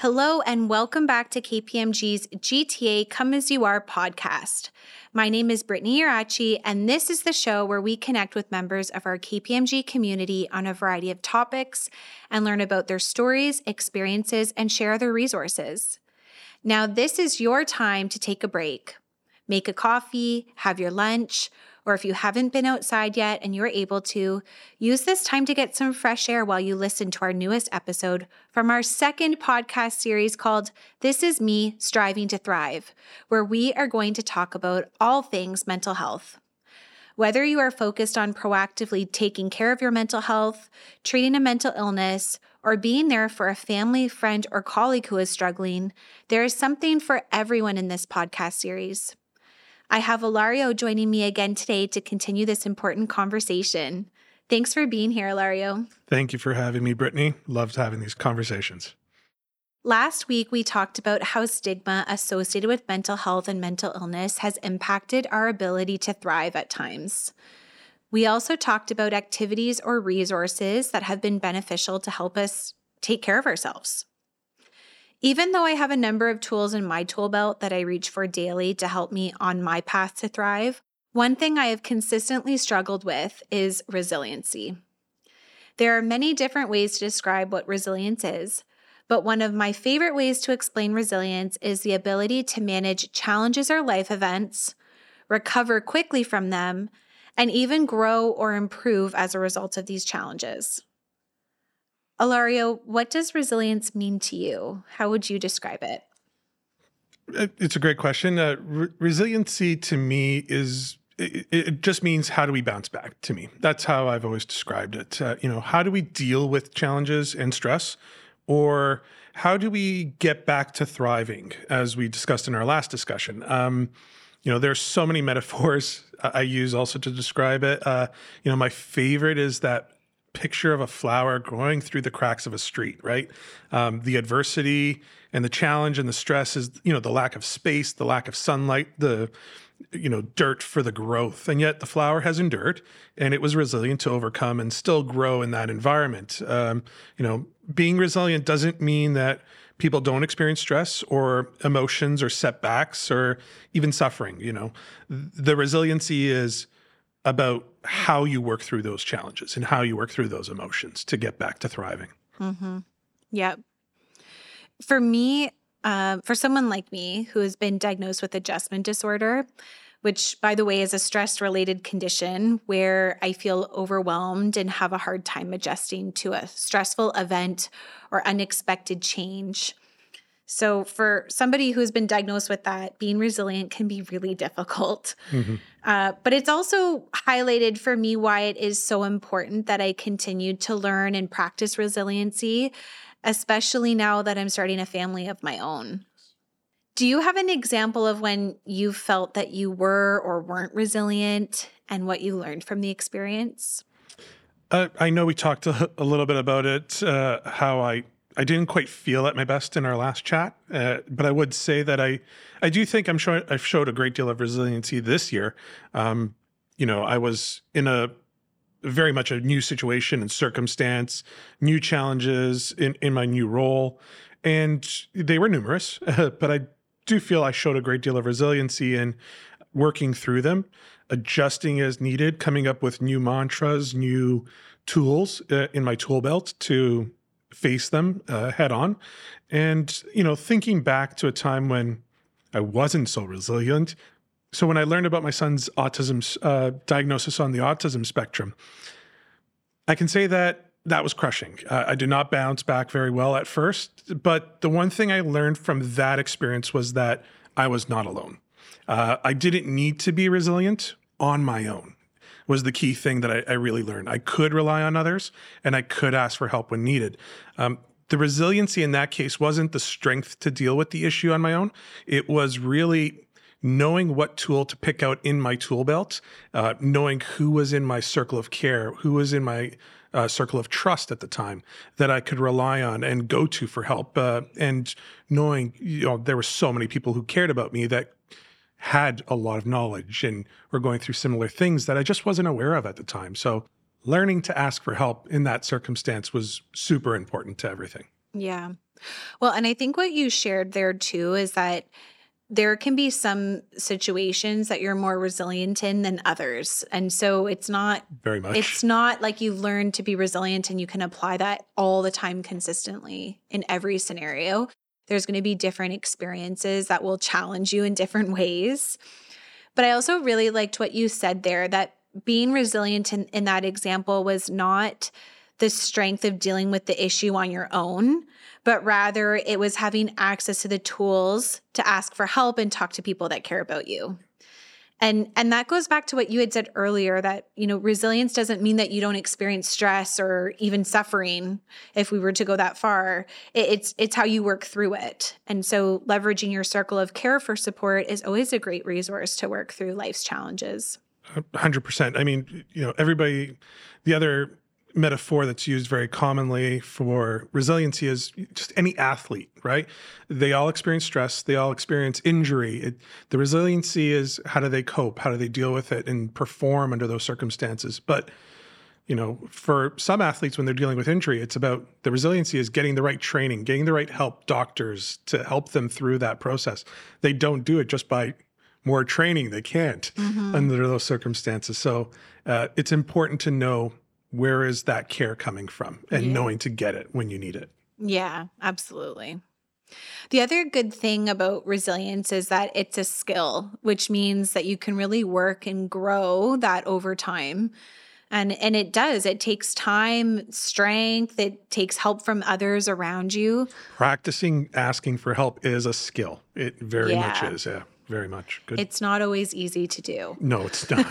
Hello and welcome back to KPMG's GTA Come As You Are podcast. My name is Brittany Iarachi, and this is the show where we connect with members of our KPMG community on a variety of topics and learn about their stories, experiences, and share their resources. Now, this is your time to take a break. Make a coffee, have your lunch, or if you haven't been outside yet and you're able to, use this time to get some fresh air while you listen to our newest episode from our second podcast series called This Is Me Striving to Thrive, where we are going to talk about all things mental health. Whether you are focused on proactively taking care of your mental health, treating a mental illness, or being there for a family, friend, or colleague who is struggling, there is something for everyone in this podcast series. I have Ilario joining me again today to continue this important conversation. Thanks for being here, Ilario. Thank you for having me, Brittany. Loved having these conversations. Last week, we talked about how stigma associated with mental health and mental illness has impacted our ability to thrive at times. We also talked about activities or resources that have been beneficial to help us take care of ourselves. Even though I have a number of tools in my tool belt that I reach for daily to help me on my path to thrive, one thing I have consistently struggled with is resiliency. There are many different ways to describe what resilience is, but one of my favorite ways to explain resilience is the ability to manage challenges or life events, recover quickly from them, and even grow or improve as a result of these challenges. Ilario, what does resilience mean to you? How would you describe it? It's a great question. Resiliency to me is, it just means how do we bounce back to me. That's how I've always described it. How do we deal with challenges and stress? Or how do we get back to thriving, as we discussed in our last discussion? There's so many metaphors I use also to describe it. My favorite is that picture of a flower growing through the cracks of a street, right? The adversity and the challenge and the stress is, the lack of space, the lack of sunlight, the, dirt for the growth. And yet the flower has endured and it was resilient to overcome and still grow in that environment. Being resilient doesn't mean that people don't experience stress or emotions or setbacks or even suffering. The resiliency is about how you work through those challenges and how you work through those emotions to get back to thriving. Mm-hmm. Yep. For me, for someone like me who has been diagnosed with adjustment disorder, which, by the way, is a stress-related condition where I feel overwhelmed and have a hard time adjusting to a stressful event or unexpected change. So for somebody who's been diagnosed with that, being resilient can be really difficult. Mm-hmm. But it's also highlighted for me why it is so important that I continue to learn and practice resiliency, especially now that I'm starting a family of my own. Do you have an example of when you felt that you were or weren't resilient and what you learned from the experience? I know we talked a little bit about it, how I didn't quite feel at my best in our last chat, but I would say that I do think I've showed a great deal of resiliency this year. I was in a very much a new situation and circumstance, new challenges in my new role, and they were numerous, but I do feel I showed a great deal of resiliency in working through them, adjusting as needed, coming up with new mantras, new tools in my tool belt to face them head on. And, thinking back to a time when I wasn't so resilient. So when I learned about my son's autism diagnosis on the autism spectrum, I can say that was crushing. I did not bounce back very well at first, but the one thing I learned from that experience was that I was not alone. I didn't need to be resilient on my own was the key thing that I really learned. I could rely on others and I could ask for help when needed. The resiliency in that case wasn't the strength to deal with the issue on my own. It was really knowing what tool to pick out in my tool belt, knowing who was in my circle of care, who was in my circle of trust at the time that I could rely on and go to for help. And knowing, there were so many people who cared about me that had a lot of knowledge and were going through similar things that I just wasn't aware of at the time. So learning to ask for help in that circumstance was super important to everything. Yeah. Well, and I think what you shared there too is that there can be some situations that you're more resilient in than others. And so it's not very much. It's not like you learn to be resilient and you can apply that all the time consistently in every scenario. There's going to be different experiences that will challenge you in different ways. But I also really liked what you said there, that being resilient in that example was not the strength of dealing with the issue on your own, but rather it was having access to the tools to ask for help and talk to people that care about you. And that goes back to what you had said earlier, that, you know, resilience doesn't mean that you don't experience stress or even suffering. If we were to go that far, it's how you work through it. And so leveraging your circle of care for support is always a great resource to work through life's challenges. 100%. I mean, you know, everybody, the other metaphor that's used very commonly for resiliency is just any athlete, right? They all experience stress. They all experience injury. The resiliency is how do they cope? How do they deal with it and perform under those circumstances? But, you know, for some athletes, when they're dealing with injury, it's about the resiliency is getting the right training, getting the right help, doctors to help them through that process. They don't do it just by more training. They can't under those circumstances. So it's important to know where is that care coming from and knowing to get it when you need it. Yeah, absolutely. The other good thing about resilience is that it's a skill, which means that you can really work and grow that over time. And it does. It takes time, strength. It takes help from others around you. Practicing asking for help is a skill. It very much is. Yeah, very much. Good. It's not always easy to do. No, it's not.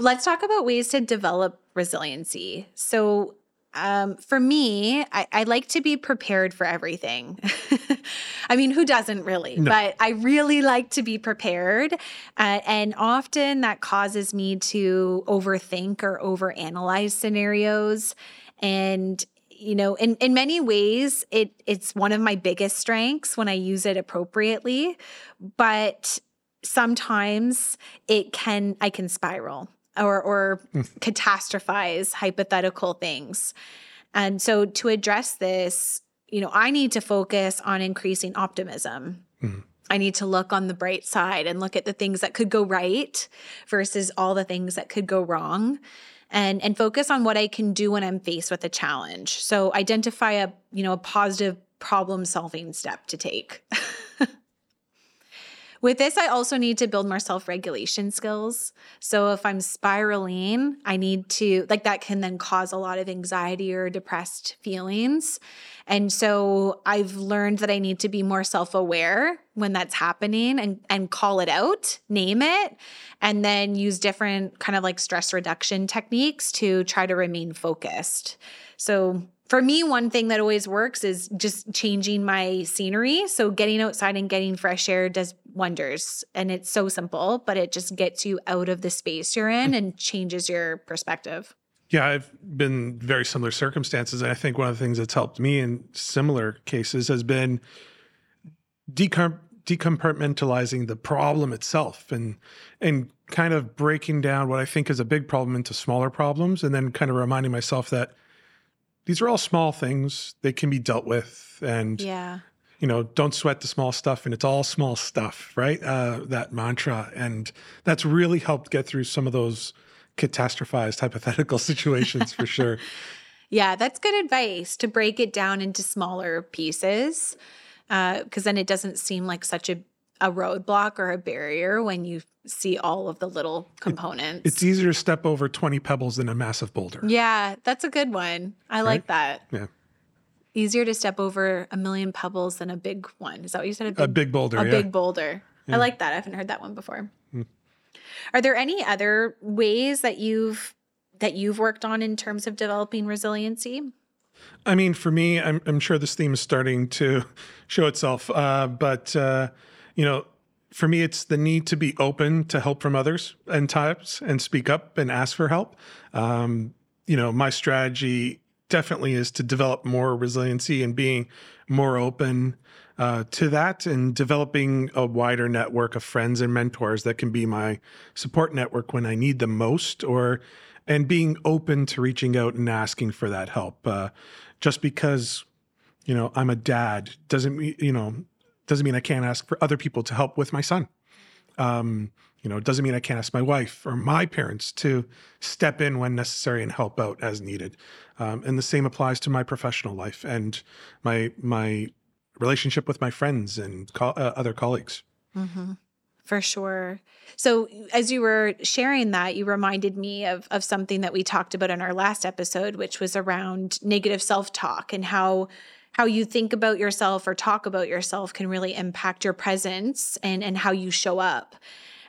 Let's talk about ways to develop resiliency. So for me, I like to be prepared for everything. I mean, who doesn't really? No. But I really like to be prepared. And often that causes me to overthink or overanalyze scenarios. And, you know, in many ways, it's one of my biggest strengths when I use it appropriately. But sometimes I can spiral or catastrophize hypothetical things. And so to address this, you know, I need to focus on increasing optimism. Mm-hmm. I need to look on the bright side and look at the things that could go right versus all the things that could go wrong, and focus on what I can do when I'm faced with a challenge. So identify a positive problem-solving step to take. With this, I also need to build more self-regulation skills. So if I'm spiraling, I need to, that can then cause a lot of anxiety or depressed feelings. And so I've learned that I need to be more self-aware when that's happening and call it out, name it, and then use different kind of stress reduction techniques to try to remain focused. So for me, one thing that always works is just changing my scenery. So getting outside and getting fresh air does wonders. And it's so simple, but it just gets you out of the space you're in and changes your perspective. Yeah, I've been in very similar circumstances. And I think one of the things that's helped me in similar cases has been decompartmentalizing the problem itself and kind of breaking down what I think is a big problem into smaller problems, and then kind of reminding myself that these are all small things. They can be dealt with, and you know, don't sweat the small stuff, and it's all small stuff, right? That mantra, and that's really helped get through some of those catastrophized hypothetical situations for sure. Yeah, that's good advice, to break it down into smaller pieces, because then it doesn't seem like such a roadblock or a barrier when you see all of the little components. It's easier to step over 20 pebbles than a massive boulder. Yeah, that's a good one. I like that. Yeah. Easier to step over 1,000,000 pebbles than a big one. Is that what you said? A big boulder. Yeah. I like that. I haven't heard that one before. Mm. Are there any other ways that you've worked on in terms of developing resiliency? I mean, for me, I'm sure this theme is starting to show itself, you know, for me, it's the need to be open to help from others and times and speak up and ask for help. You know, my strategy definitely is to develop more resiliency and being more open to that, and developing a wider network of friends and mentors that can be my support network when I need them most, and being open to reaching out and asking for that help. Just because you know, I'm a dad doesn't mean, you know, doesn't mean I can't ask for other people to help with my son. You know, it doesn't mean I can't ask my wife or my parents to step in when necessary and help out as needed. And the same applies to my professional life and my relationship with my friends and other colleagues. Mm-hmm. For sure. So as you were sharing that, you reminded me of something that we talked about in our last episode, which was around negative self-talk and how you think about yourself or talk about yourself can really impact your presence and how you show up.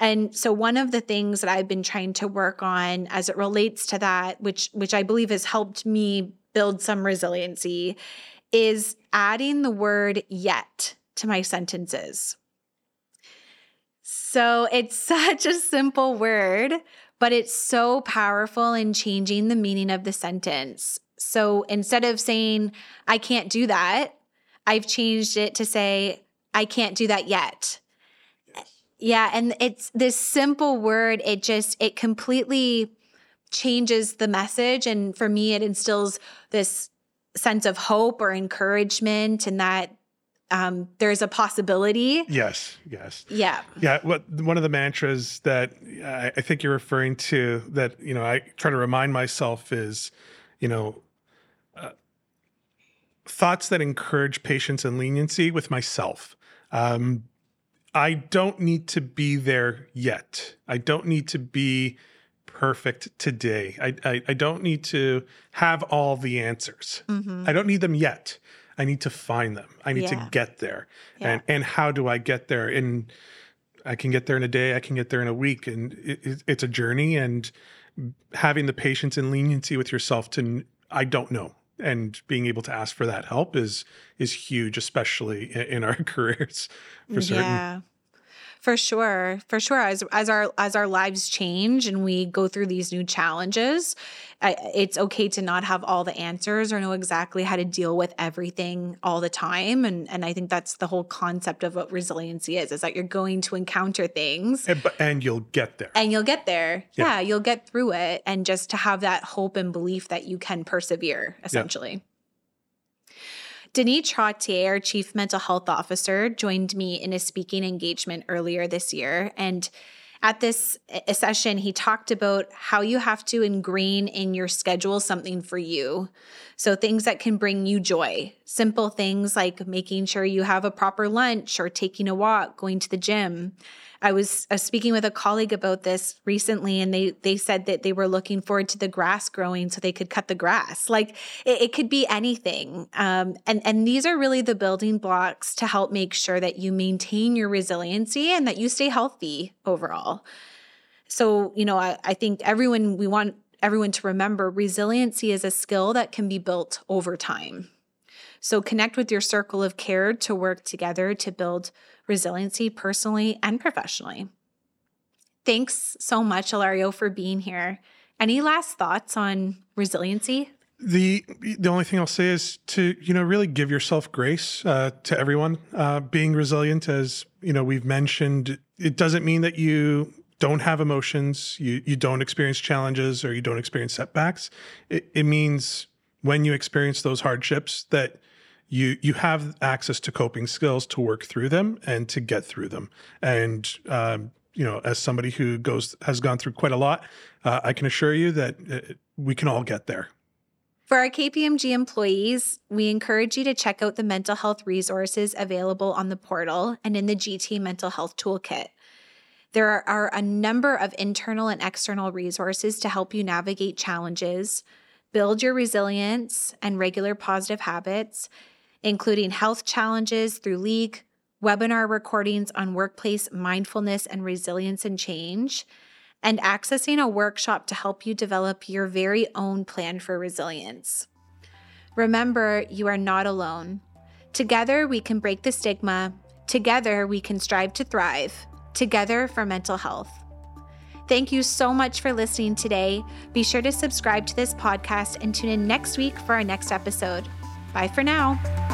And so one of the things that I've been trying to work on as it relates to that, which I believe has helped me build some resiliency, is adding the word yet to my sentences. So it's such a simple word, but it's so powerful in changing the meaning of the sentence. So instead of saying, I can't do that, I've changed it to say, I can't do that yet. Yeah, and it's this simple word, it completely changes the message. And for me, it instills this sense of hope or encouragement and that there's a possibility. Yes. Yeah. One of the mantras that I think you're referring to that, you know, I try to remind myself is, you know, thoughts that encourage patience and leniency with myself. I don't need to be there yet. I don't need to be perfect today. I don't need to have all the answers. Mm-hmm. I don't need them yet. I need to find them. I need to get there. Yeah. And how do I get there? And I can get there in a day. I can get there in a week. And it's a journey. And having the patience and leniency with yourself to, I don't know. And being able to ask for that help is huge, especially in our careers, for certain. Yeah, for sure. As our lives change and we go through these new challenges, it's okay to not have all the answers or know exactly how to deal with everything all the time. And I think that's the whole concept of what resiliency is that you're going to encounter things. And you'll get there. Yeah, you'll get through it. And just to have that hope and belief that you can persevere, essentially. Yeah. Denis Trottier, Chief Mental Health Officer, joined me in a speaking engagement earlier this year. And at this session, he talked about how you have to ingrain in your schedule something for you. So things that can bring you joy, simple things like making sure you have a proper lunch or taking a walk, going to the gym. I was speaking with a colleague about this recently, and they said that they were looking forward to the grass growing so they could cut the grass. Like it could be anything. And these are really the building blocks to help make sure that you maintain your resiliency and that you stay healthy overall. So, you know, I think we want everyone to remember resiliency is a skill that can be built over time. So connect with your circle of care to work together to build resiliency personally and professionally. Thanks so much, Ilario, for being here. Any last thoughts on resiliency? The only thing I'll say is to, you know, really give yourself grace to everyone. Being resilient, as, you know, we've mentioned, it doesn't mean that you don't have emotions, you don't experience challenges, or you don't experience setbacks. It means when you experience those hardships that you have access to coping skills to work through them and to get through them. And, you know, as somebody who has gone through quite a lot, I can assure you that we can all get there. For our KPMG employees, we encourage you to check out the mental health resources available on the portal and in the GT Mental Health Toolkit. There are a number of internal and external resources to help you navigate challenges, build your resilience and regular positive habits, including health challenges through League, webinar recordings on workplace mindfulness and resilience and change, and accessing a workshop to help you develop your very own plan for resilience. Remember, you are not alone. Together, we can break the stigma. Together, we can strive to thrive. Together for mental health. Thank you so much for listening today. Be sure to subscribe to this podcast and tune in next week for our next episode. Bye for now.